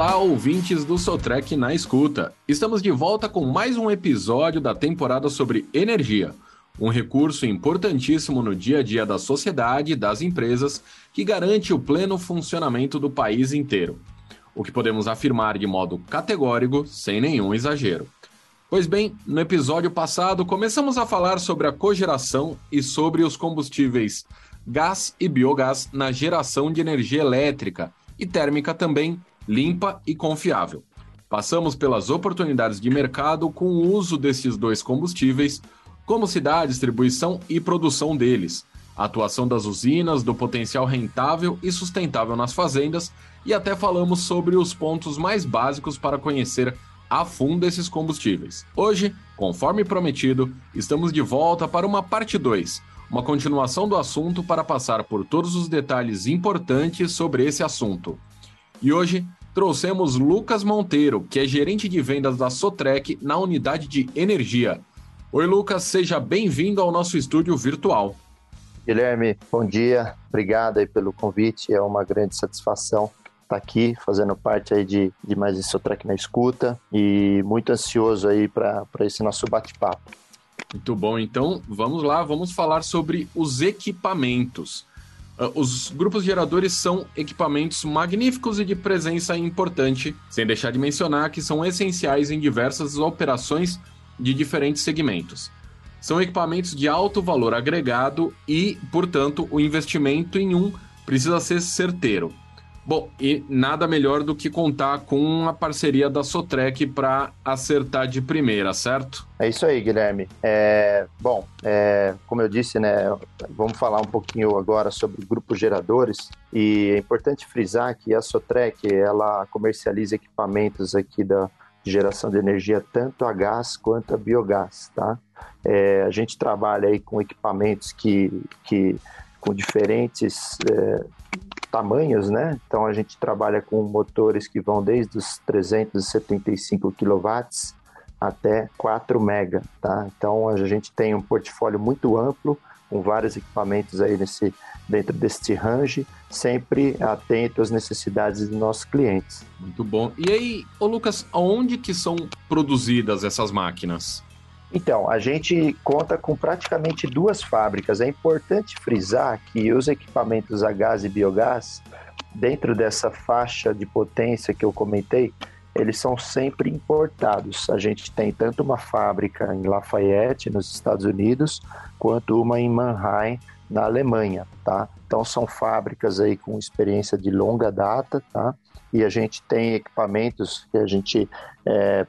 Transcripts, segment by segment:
Olá, ouvintes do Sotreq na Escuta! Estamos de volta com mais um episódio da temporada sobre energia, um recurso importantíssimo no dia a dia da sociedade e das empresas que garante o pleno funcionamento do país inteiro, o que podemos afirmar de modo categórico, sem nenhum exagero. Pois bem, no episódio passado começamos a falar sobre a cogeração e sobre os combustíveis gás e biogás na geração de energia elétrica e térmica também, limpa e confiável. Passamos pelas oportunidades de mercado com o uso desses dois combustíveis, como se dá a distribuição e produção deles, a atuação das usinas, do potencial rentável e sustentável nas fazendas, e até falamos sobre os pontos mais básicos para conhecer a fundo esses combustíveis. Hoje, conforme prometido, estamos de volta para uma parte 2, uma continuação do assunto para passar por todos os detalhes importantes sobre esse assunto. E hoje trouxemos Lucas Monteiro, que é gerente de vendas da Sotreq na unidade de energia. Oi, Lucas, seja bem-vindo ao nosso estúdio virtual. Guilherme, bom dia, obrigado aí pelo convite, é uma grande satisfação estar aqui fazendo parte aí de mais esse Sotreq na Escuta e muito ansioso aí para esse nosso bate-papo. Muito bom, então vamos lá, vamos falar sobre os equipamentos. Os grupos geradores são equipamentos magníficos e de presença importante, sem deixar de mencionar que são essenciais em diversas operações de diferentes segmentos. São equipamentos de alto valor agregado e, portanto, o investimento em um precisa ser certeiro. Bom, e nada melhor do que contar com a parceria da Sotreq para acertar de primeira, certo? É isso aí, Guilherme. Como eu disse, né, vamos falar um pouquinho agora sobre grupos geradores. E é importante frisar que a Sotreq, ela comercializa equipamentos aqui da geração de energia tanto a gás quanto a biogás, tá? A gente trabalha aí com equipamentos que com diferentes... tamanhos, né? Então a gente trabalha com motores que vão desde os 375 kW até 4 MW, tá? Então a gente tem um portfólio muito amplo, com vários equipamentos aí dentro deste range, sempre atento às necessidades dos nossos clientes. Muito bom. E aí, Lucas, onde que são produzidas essas máquinas? Então, a gente conta com praticamente duas fábricas. É importante frisar que os equipamentos a gás e biogás, dentro dessa faixa de potência que eu comentei, eles são sempre importados. A gente tem tanto uma fábrica em Lafayette, nos Estados Unidos, quanto uma em Mannheim, na Alemanha, tá? Então, são fábricas aí com experiência de longa data, tá? E a gente tem equipamentos que a gente,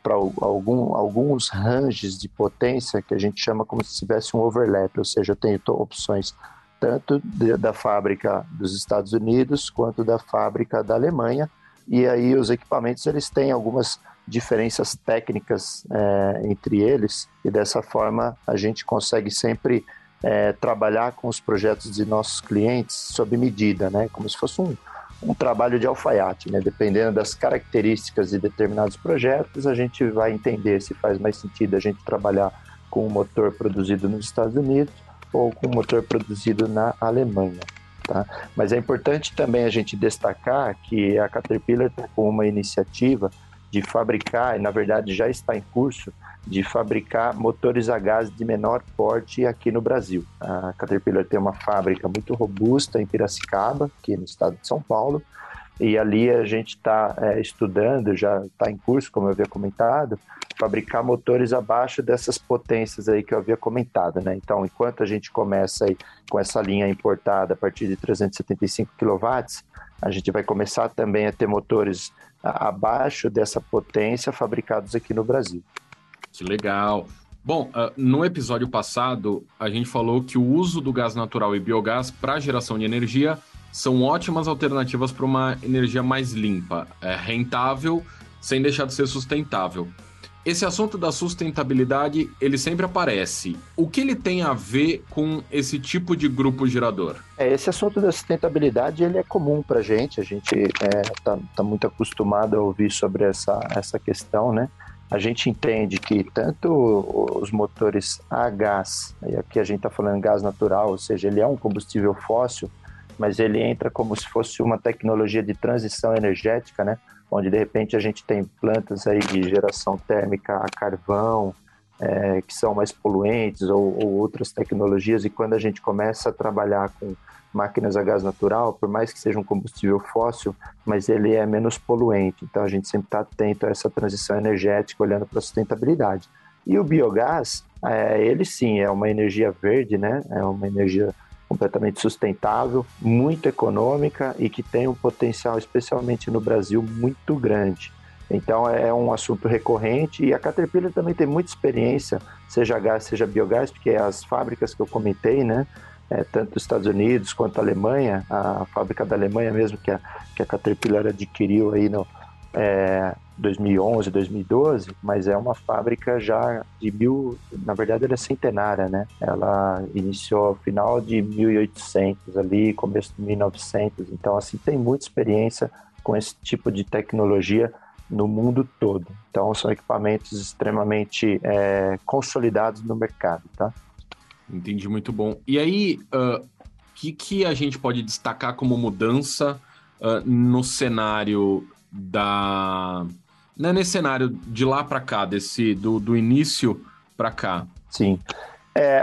para alguns ranges de potência, que a gente chama como se tivesse um overlap, ou seja, eu tenho opções tanto da fábrica dos Estados Unidos quanto da fábrica da Alemanha, e aí os equipamentos eles têm algumas diferenças técnicas entre eles, e dessa forma a gente consegue sempre trabalhar com os projetos de nossos clientes sob medida, né? Como se fosse um trabalho de alfaiate, né? Dependendo das características de determinados projetos, a gente vai entender se faz mais sentido a gente trabalhar com um motor produzido nos Estados Unidos ou com um motor produzido na Alemanha, tá? Mas é importante também a gente destacar que a Caterpillar está com uma iniciativa de fabricar, e na verdade já está em curso, de fabricar motores a gás de menor porte aqui no Brasil. A Caterpillar tem uma fábrica muito robusta em Piracicaba, aqui no estado de São Paulo, e ali a gente está estudando, já está em curso, como eu havia comentado, fabricar motores abaixo dessas potências aí que eu havia comentado, né? Então, enquanto a gente começa aí com essa linha importada a partir de 375 kW, a gente vai começar também a ter motores abaixo dessa potência fabricados aqui no Brasil. Que legal. Bom, no episódio passado, a gente falou que o uso do gás natural e biogás para geração de energia são ótimas alternativas para uma energia mais limpa, rentável, sem deixar de ser sustentável. Esse assunto da sustentabilidade, ele sempre aparece. O que ele tem a ver com esse tipo de grupo gerador? Esse assunto da sustentabilidade, ele é comum para a gente tá muito acostumado a ouvir sobre essa questão, né? A gente entende que tanto os motores a gás, e aqui a gente está falando gás natural, ou seja, ele é um combustível fóssil, mas ele entra como se fosse uma tecnologia de transição energética, né? onde de repente a gente tem plantas aí de geração térmica a carvão, que são mais poluentes, ou outras tecnologias, e quando a gente começa a trabalhar com máquinas a gás natural, por mais que seja um combustível fóssil, mas ele é menos poluente, então a gente sempre está atento a essa transição energética, olhando para a sustentabilidade. E o biogás, ele sim, é uma energia verde, né? É uma energia completamente sustentável, muito econômica e que tem um potencial, especialmente no Brasil, muito grande. Então é um assunto recorrente, e a Caterpillar também tem muita experiência, seja gás, seja biogás, porque as fábricas que eu comentei, né, tanto os Estados Unidos quanto a Alemanha, a fábrica da Alemanha mesmo, que a Caterpillar adquiriu aí no 2011, 2012, mas é uma fábrica já de na verdade ela é centenária, né, ela iniciou no final de 1800 ali, começo de 1900, então assim, tem muita experiência com esse tipo de tecnologia no mundo todo. Então, são equipamentos extremamente consolidados no mercado, tá? Entendi, muito bom. E aí, o que a gente pode destacar como mudança no cenário nesse cenário de lá para cá, do início para cá? Sim.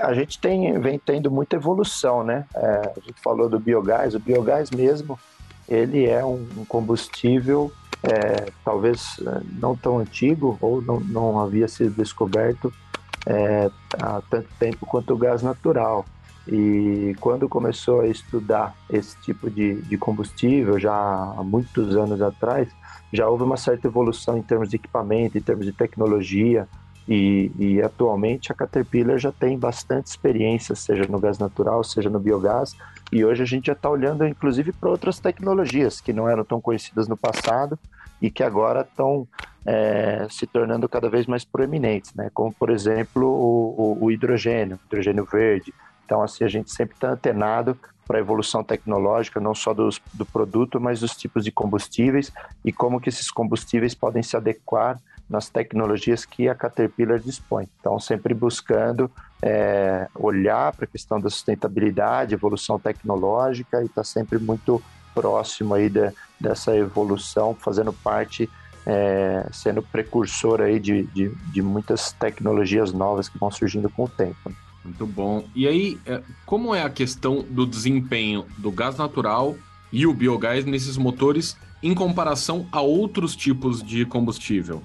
A gente vem tendo muita evolução, né? A gente falou do biogás. O biogás mesmo, ele é um combustível talvez não tão antigo, ou não havia sido descoberto há tanto tempo quanto o gás natural. E quando começou a estudar esse tipo de combustível, já há muitos anos atrás, já houve uma certa evolução em termos de equipamento, em termos de tecnologia, e atualmente a Caterpillar já tem bastante experiência, seja no gás natural, seja no biogás, e hoje a gente já está olhando inclusive para outras tecnologias que não eram tão conhecidas no passado e que agora estão se tornando cada vez mais proeminentes, né? Como por exemplo o hidrogênio verde. Então assim, a gente sempre está antenado para a evolução tecnológica, não só do produto, mas dos tipos de combustíveis e como que esses combustíveis podem se adequar nas tecnologias que a Caterpillar dispõe. Então, sempre buscando olhar para a questão da sustentabilidade, evolução tecnológica, e está sempre muito próximo aí dessa evolução, fazendo parte, sendo precursor aí de muitas tecnologias novas que vão surgindo com o tempo. Muito bom. E aí, como é a questão do desempenho do gás natural e o biogás nesses motores em comparação a outros tipos de combustível?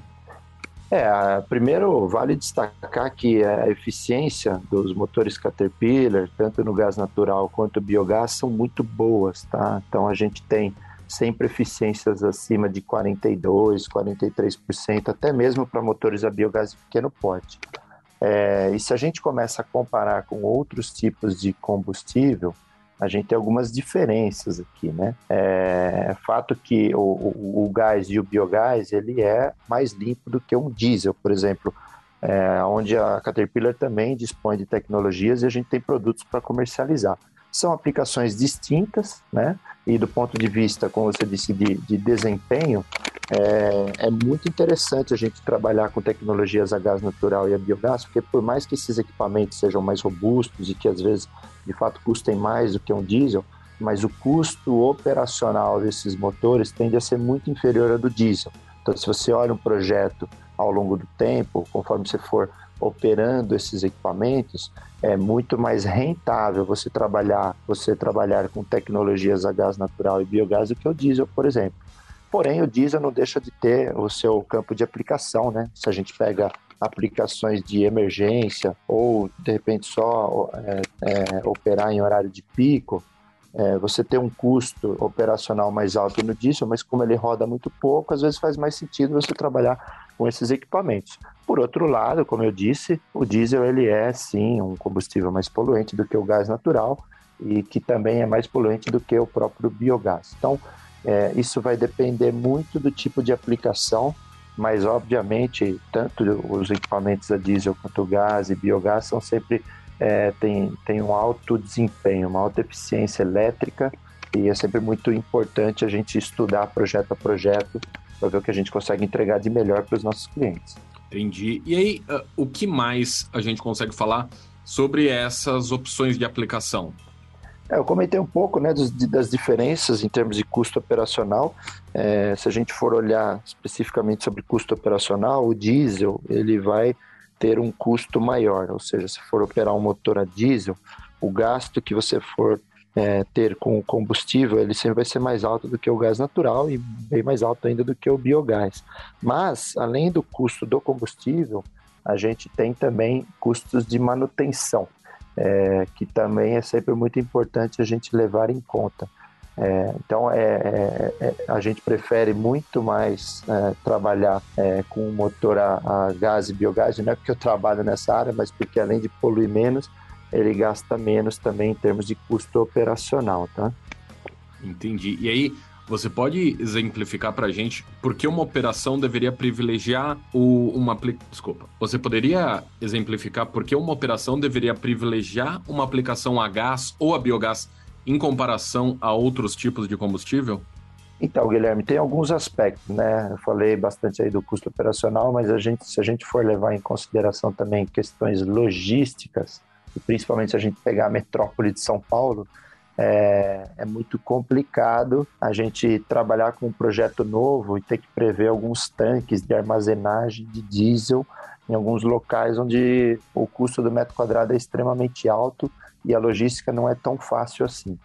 Primeiro, vale destacar que a eficiência dos motores Caterpillar, tanto no gás natural quanto no biogás, são muito boas, tá? Então, a gente tem sempre eficiências acima de 42%, 43%, até mesmo para motores a biogás de pequeno porte. E se a gente começa a comparar com outros tipos de combustível, a gente tem algumas diferenças aqui, né? É fato que o gás e o biogás, ele é mais limpo do que um diesel, por exemplo, onde a Caterpillar também dispõe de tecnologias e a gente tem produtos para comercializar. São aplicações distintas, né? E do ponto de vista, como você disse, de desempenho, é muito interessante a gente trabalhar com tecnologias a gás natural e a biogás, porque por mais que esses equipamentos sejam mais robustos e que às vezes de fato custem mais do que um diesel, mas o custo operacional desses motores tende a ser muito inferior ao do diesel. Então, se você olha um projeto ao longo do tempo, conforme você for operando esses equipamentos, é muito mais rentável você trabalhar com tecnologias a gás natural e biogás do que o diesel, por exemplo. Porém, o diesel não deixa de ter o seu campo de aplicação, né? Se a gente pega aplicações de emergência ou, de repente, só operar em horário de pico, você tem um custo operacional mais alto no diesel, mas como ele roda muito pouco, às vezes faz mais sentido você trabalhar com esses equipamentos. Por outro lado, como eu disse, o diesel ele é sim um combustível mais poluente do que o gás natural e que também é mais poluente do que o próprio biogás. Então, isso vai depender muito do tipo de aplicação, mas obviamente tanto os equipamentos a diesel quanto o gás e biogás são sempre tem um alto desempenho, uma alta eficiência elétrica, e é sempre muito importante a gente estudar projeto a projeto para ver o que a gente consegue entregar de melhor para os nossos clientes. Entendi. E aí, o que mais a gente consegue falar sobre essas opções de aplicação? Eu comentei um pouco, né, das diferenças em termos de custo operacional. Se a gente for olhar especificamente sobre custo operacional, o diesel ele vai ter um custo maior, ou seja, se for operar um motor a diesel, o gasto que você for ter com o combustível, ele sempre vai ser mais alto do que o gás natural e bem mais alto ainda do que o biogás. Mas, além do custo do combustível, a gente tem também custos de manutenção, que também é sempre muito importante a gente levar em conta. Então, a gente prefere muito mais trabalhar com um motor a gás e biogás, não é porque eu trabalho nessa área, mas porque além de poluir menos, ele gasta menos também em termos de custo operacional, tá? Entendi. E aí, você pode exemplificar para a gente por que uma operação deveria privilegiar Você poderia exemplificar por que uma operação deveria privilegiar uma aplicação a gás ou a biogás em comparação a outros tipos de combustível? Então, Guilherme, tem alguns aspectos, né? Eu falei bastante aí do custo operacional, mas se a gente for levar em consideração também questões logísticas, e principalmente se a gente pegar a metrópole de São Paulo, é muito complicado a gente trabalhar com um projeto novo e ter que prever alguns tanques de armazenagem de diesel em alguns locais onde o custo do metro quadrado é extremamente alto e a logística não é tão fácil assim.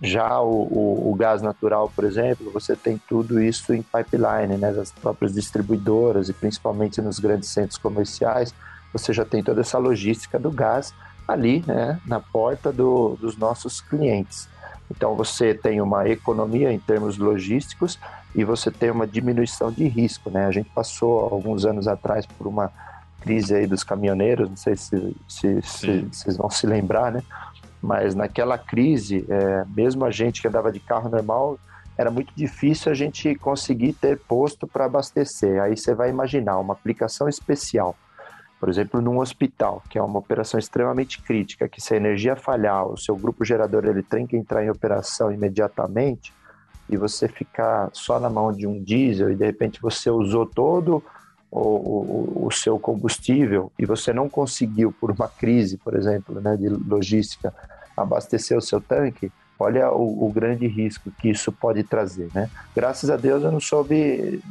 Já o gás natural, por exemplo, você tem tudo isso em pipeline, né, das próprias distribuidoras e principalmente nos grandes centros comerciais, você já tem toda essa logística do gás ali, né, na porta dos nossos clientes. Então, você tem uma economia em termos logísticos e você tem uma diminuição de risco, né? A gente passou, alguns anos atrás, por uma crise aí dos caminhoneiros, não sei se vocês vão se lembrar, né? Mas naquela crise, mesmo a gente que andava de carro normal, era muito difícil a gente conseguir ter posto para abastecer. Aí você vai imaginar uma aplicação especial, por exemplo, num hospital, que é uma operação extremamente crítica, que se a energia falhar, o seu grupo gerador ele tem que entrar em operação imediatamente, e você ficar só na mão de um diesel, e de repente você usou todo o seu combustível, e você não conseguiu, por uma crise, por exemplo, né, de logística, abastecer o seu tanque, olha o grande risco que isso pode trazer, né? Graças a Deus eu não soube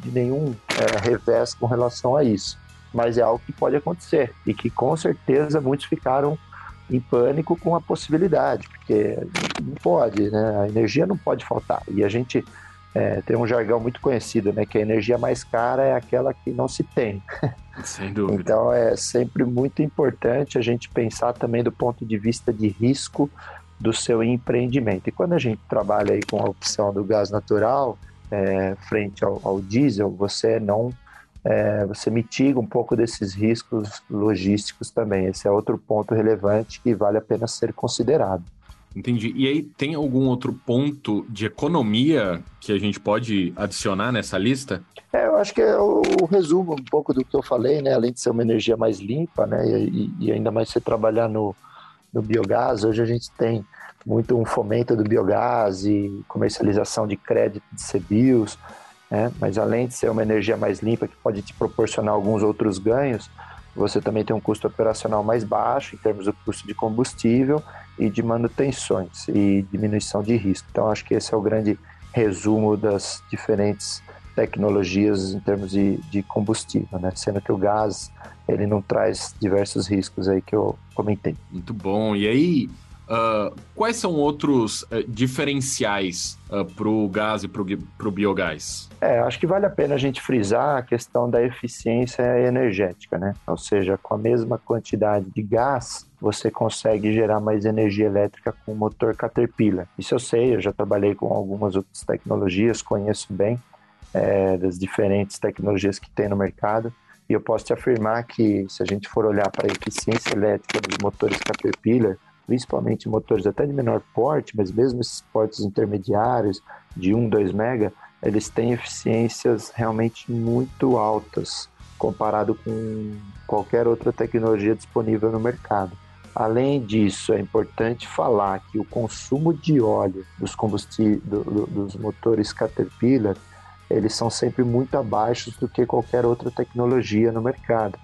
de nenhum revés com relação a isso, mas é algo que pode acontecer e que com certeza muitos ficaram em pânico com a possibilidade, porque não pode, né? A energia não pode faltar. E a gente tem um jargão muito conhecido, né? Que a energia mais cara é aquela que não se tem. Sem dúvida. Então é sempre muito importante a gente pensar também do ponto de vista de risco do seu empreendimento. E quando a gente trabalha aí com a opção do gás natural frente ao diesel, você mitiga um pouco desses riscos logísticos também. Esse é outro ponto relevante que vale a pena ser considerado. Entendi. E aí, tem algum outro ponto de economia que a gente pode adicionar nessa lista? Eu acho que é o resumo um pouco do que eu falei, né? Além de ser uma energia mais limpa, né? E ainda mais você trabalhar no biogás, hoje a gente tem muito um fomento do biogás e comercialização de crédito de CBios, mas além de ser uma energia mais limpa que pode te proporcionar alguns outros ganhos, você também tem um custo operacional mais baixo em termos do custo de combustível e de manutenções e diminuição de risco. Então, acho que esse é o grande resumo das diferentes tecnologias em termos de combustível, né? Sendo que o gás ele não traz diversos riscos aí que eu comentei. Muito bom. E aí, quais são outros diferenciais para o gás e para o biogás? Acho que vale a pena a gente frisar a questão da eficiência energética, né? Ou seja, com a mesma quantidade de gás, você consegue gerar mais energia elétrica com o motor Caterpillar. Isso eu sei, eu já trabalhei com algumas outras tecnologias, conheço bem das diferentes tecnologias que tem no mercado. E eu posso te afirmar que se a gente for olhar para a eficiência elétrica dos motores Caterpillar, principalmente motores até de menor porte, mas mesmo esses portes intermediários de 1, 2 mega, eles têm eficiências realmente muito altas, comparado com qualquer outra tecnologia disponível no mercado. Além disso, é importante falar que o consumo de óleo dos motores Caterpillar, eles são sempre muito abaixo do que qualquer outra tecnologia no mercado.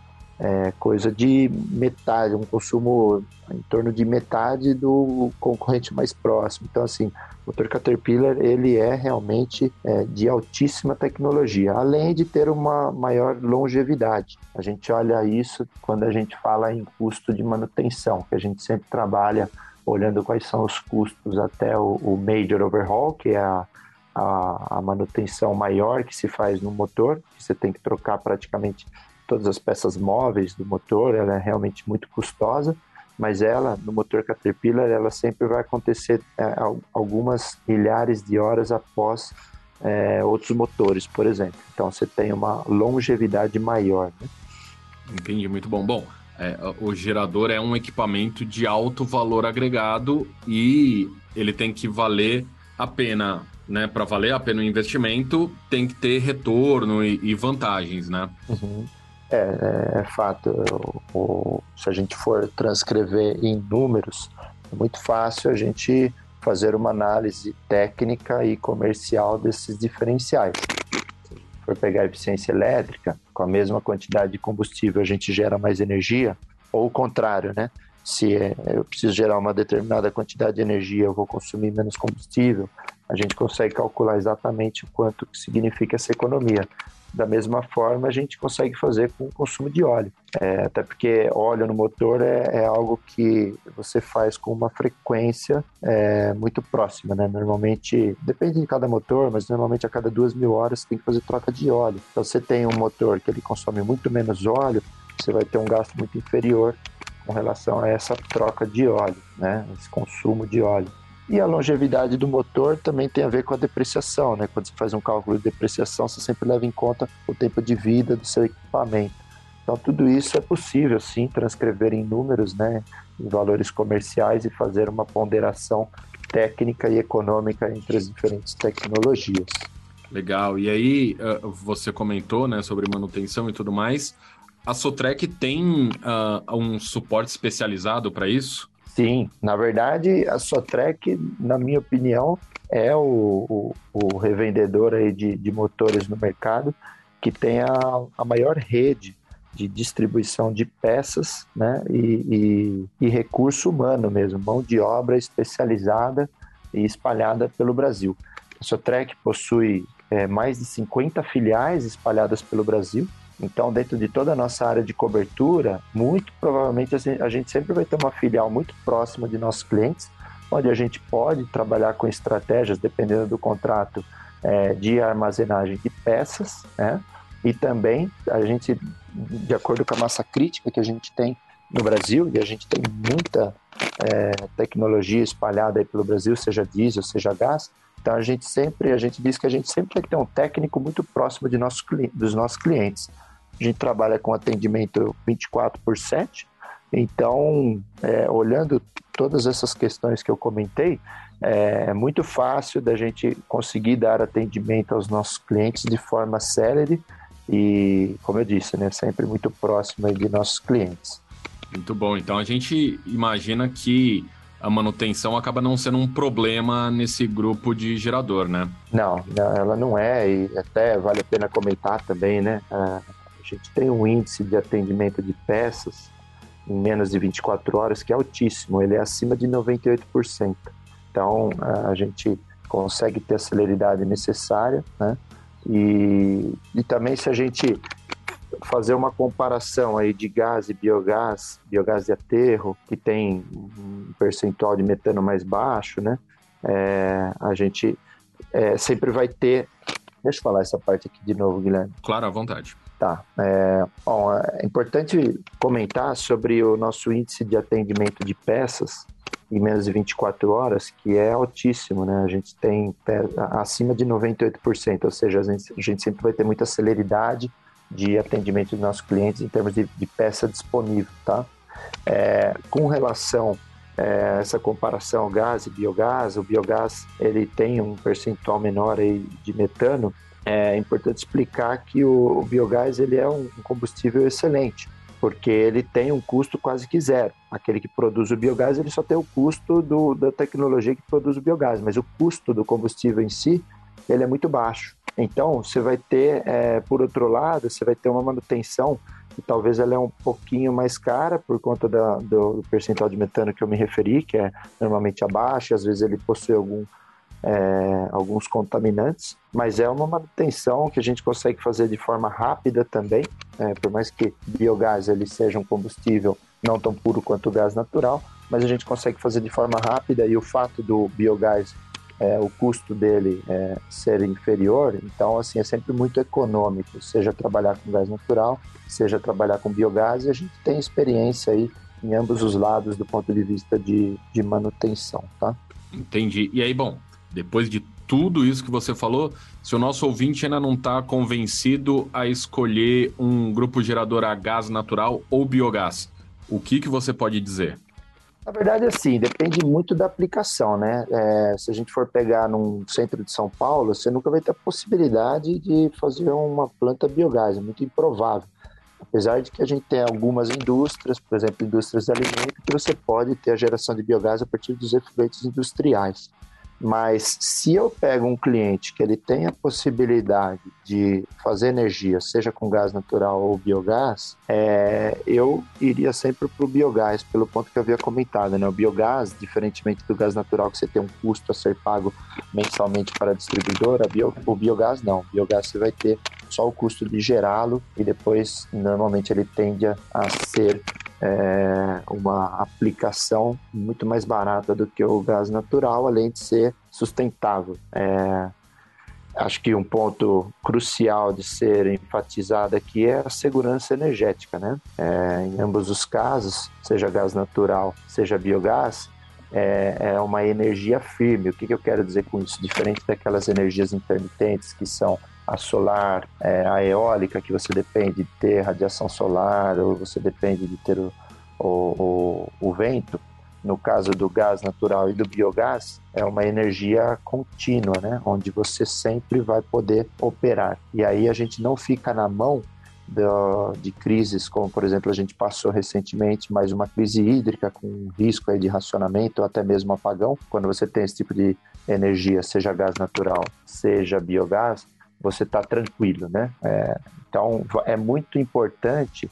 coisa de metade, um consumo em torno de metade do concorrente mais próximo. Então, assim, o motor Caterpillar, ele é realmente de altíssima tecnologia, além de ter uma maior longevidade. A gente olha isso quando a gente fala em custo de manutenção, que a gente sempre trabalha olhando quais são os custos até o major overhaul, que é a manutenção maior que se faz no motor, que você tem que trocar praticamente todas as peças móveis do motor. Ela é realmente muito custosa, mas ela, no motor Caterpillar, ela sempre vai acontecer algumas milhares de horas após outros motores, por exemplo. Então, você tem uma longevidade maior, né? Entendi, muito bom. Bom, o gerador é um equipamento de alto valor agregado e ele tem que valer a pena, né? Para valer a pena o investimento, tem que ter retorno e vantagens, né? Uhum. É fato. Se a gente for transcrever em números, é muito fácil a gente fazer uma análise técnica e comercial desses diferenciais. Se for pegar a eficiência elétrica, com a mesma quantidade de combustível a gente gera mais energia, ou o contrário, né? Se eu preciso gerar uma determinada quantidade de energia, eu vou consumir menos combustível. A gente consegue calcular exatamente o quanto que significa essa economia. Da mesma forma, a gente consegue fazer com o consumo de óleo. Até porque óleo no motor é algo que você faz com uma frequência muito próxima, né? Normalmente, depende de cada motor, mas normalmente a cada 2.000 horas você tem que fazer troca de óleo. Então, você tem um motor que ele consome muito menos óleo, você vai ter um gasto muito inferior com relação a essa troca de óleo, né? Esse consumo de óleo. E a longevidade do motor também tem a ver com a depreciação, né? Quando você faz um cálculo de depreciação, você sempre leva em conta o tempo de vida do seu equipamento. Então, tudo isso é possível, sim, transcrever em números, né? Em valores comerciais e fazer uma ponderação técnica e econômica entre as diferentes tecnologias. Legal. E aí, você comentou, né, sobre manutenção e tudo mais. A Sotreq tem um suporte especializado para isso? Sim, na verdade a Sotreq, na minha opinião, é o revendedor aí de motores no mercado que tem a maior rede de distribuição de peças, né, e recurso humano mesmo, mão de obra especializada e espalhada pelo Brasil. A Sotreq possui mais de 50 filiais espalhadas pelo Brasil. Então, dentro de toda a nossa área de cobertura, muito provavelmente a gente sempre vai ter uma filial muito próxima de nossos clientes, onde a gente pode trabalhar com estratégias, dependendo do contrato, de armazenagem de peças, né? E também, a gente, de acordo com a massa crítica que a gente tem no Brasil, e a gente tem muita tecnologia espalhada aí pelo Brasil, seja diesel, seja gás. Então, a gente diz que a gente sempre tem que ter um técnico muito próximo dos nossos clientes. A gente trabalha com atendimento 24/7, então, olhando todas essas questões que eu comentei, é muito fácil da gente conseguir dar atendimento aos nossos clientes de forma célere e, como eu disse, né, sempre muito próximo de nossos clientes. Muito bom. Então, a gente imagina que a manutenção acaba não sendo um problema nesse grupo de gerador, né? Não, ela não é, e até vale a pena comentar também, né? A gente tem um índice de atendimento de peças em menos de 24 horas que é altíssimo, ele é acima de 98%. Então, a gente consegue ter a celeridade necessária, né? E também, se a gente fazer uma comparação aí de gás e biogás de aterro, que tem um percentual de metano mais baixo, né? A gente sempre vai ter... Deixa eu falar essa parte aqui de novo, Guilherme. Claro, à vontade. Tá. Bom, é importante comentar sobre o nosso índice de atendimento de peças em menos de 24 horas, que é altíssimo, né? A gente tem acima de 98%, ou seja, a gente sempre vai ter muita celeridade de atendimento dos nossos clientes em termos de peça disponível, tá? Com relação a essa comparação ao gás e biogás, o biogás ele tem um percentual menor aí de metano. É importante explicar que o biogás ele é um combustível excelente, porque ele tem um custo quase que zero. Aquele que produz o biogás, ele só tem o custo da tecnologia que produz o biogás, mas o custo do combustível em si, ele é muito baixo. Então, você vai ter, por outro lado, você vai ter uma manutenção e talvez ela é um pouquinho mais cara por conta do percentual de metano que eu me referi, que é normalmente abaixo, às vezes ele possui alguns contaminantes, mas é uma manutenção que a gente consegue fazer de forma rápida também, por mais que biogás ele seja um combustível não tão puro quanto o gás natural, mas a gente consegue fazer de forma rápida, e o fato do biogás, o custo dele ser inferior, então assim, é sempre muito econômico, seja trabalhar com gás natural, seja trabalhar com biogás, e a gente tem experiência aí em ambos os lados do ponto de vista de manutenção, tá? Entendi. E aí, bom, depois de tudo isso que você falou, se o nosso ouvinte ainda não está convencido a escolher um grupo gerador a gás natural ou biogás, o que você pode dizer? Na verdade, assim, depende muito da aplicação, né? Se a gente for pegar num centro de São Paulo, você nunca vai ter a possibilidade de fazer uma planta biogás, é muito improvável. Apesar de que a gente tem algumas indústrias, por exemplo, indústrias de alimento, que você pode ter a geração de biogás a partir dos efluentes industriais. Mas se eu pego um cliente que ele tem a possibilidade de fazer energia, seja com gás natural ou biogás, eu iria sempre para o biogás, pelo ponto que eu havia comentado, né? O biogás, diferentemente do gás natural, que você tem um custo a ser pago mensalmente para a distribuidora, o biogás não. O biogás você vai ter só o custo de gerá-lo, e depois normalmente ele tende a ser uma aplicação muito mais barata do que o gás natural, além de ser sustentável. Acho que um ponto crucial de ser enfatizado aqui é a segurança energética, né? Em ambos os casos, seja gás natural, seja biogás, é uma energia firme. O que eu quero dizer com isso? Diferente daquelas energias intermitentes que são a solar, a eólica, que você depende de ter radiação solar, ou você depende de ter o vento. No caso do gás natural e do biogás, é uma energia contínua, né? Onde você sempre vai poder operar. E aí a gente não fica na mão de crises, como por exemplo a gente passou recentemente mais uma crise hídrica com risco aí de racionamento ou até mesmo apagão. Quando você tem esse tipo de energia, seja gás natural, seja biogás, você está tranquilo, né? Então, é muito importante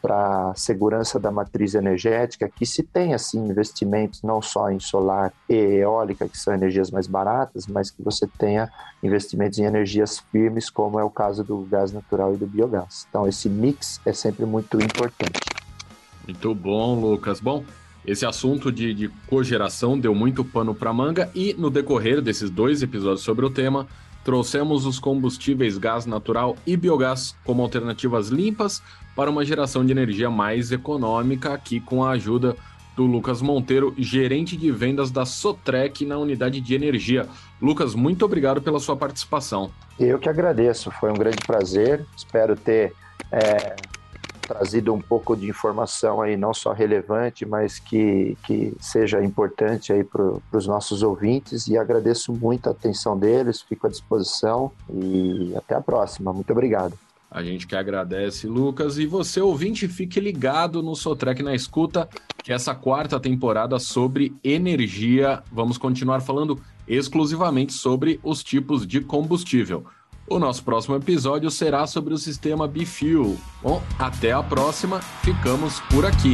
para a segurança da matriz energética que se tenha, assim, investimentos não só em solar e eólica, que são energias mais baratas, mas que você tenha investimentos em energias firmes, como é o caso do gás natural e do biogás. Então, esse mix é sempre muito importante. Muito bom, Lucas. Bom, esse assunto de cogeração deu muito pano para manga, e no decorrer desses 2 episódios sobre o tema, trouxemos os combustíveis gás natural e biogás como alternativas limpas para uma geração de energia mais econômica, aqui com a ajuda do Lucas Monteiro, gerente de vendas da Sotreq na unidade de energia. Lucas, muito obrigado pela sua participação. Eu que agradeço, foi um grande prazer. Espero ter trazido um pouco de informação aí, não só relevante, mas que seja importante aí para os nossos ouvintes, e agradeço muito a atenção deles, fico à disposição e até a próxima. Muito obrigado. A gente que agradece, Lucas, e você, ouvinte, fique ligado no Sotreq na Escuta, que essa 4ª temporada sobre energia, vamos continuar falando exclusivamente sobre os tipos de combustível. O nosso próximo episódio será sobre o sistema Bifuel. Bom, até a próxima, ficamos por aqui.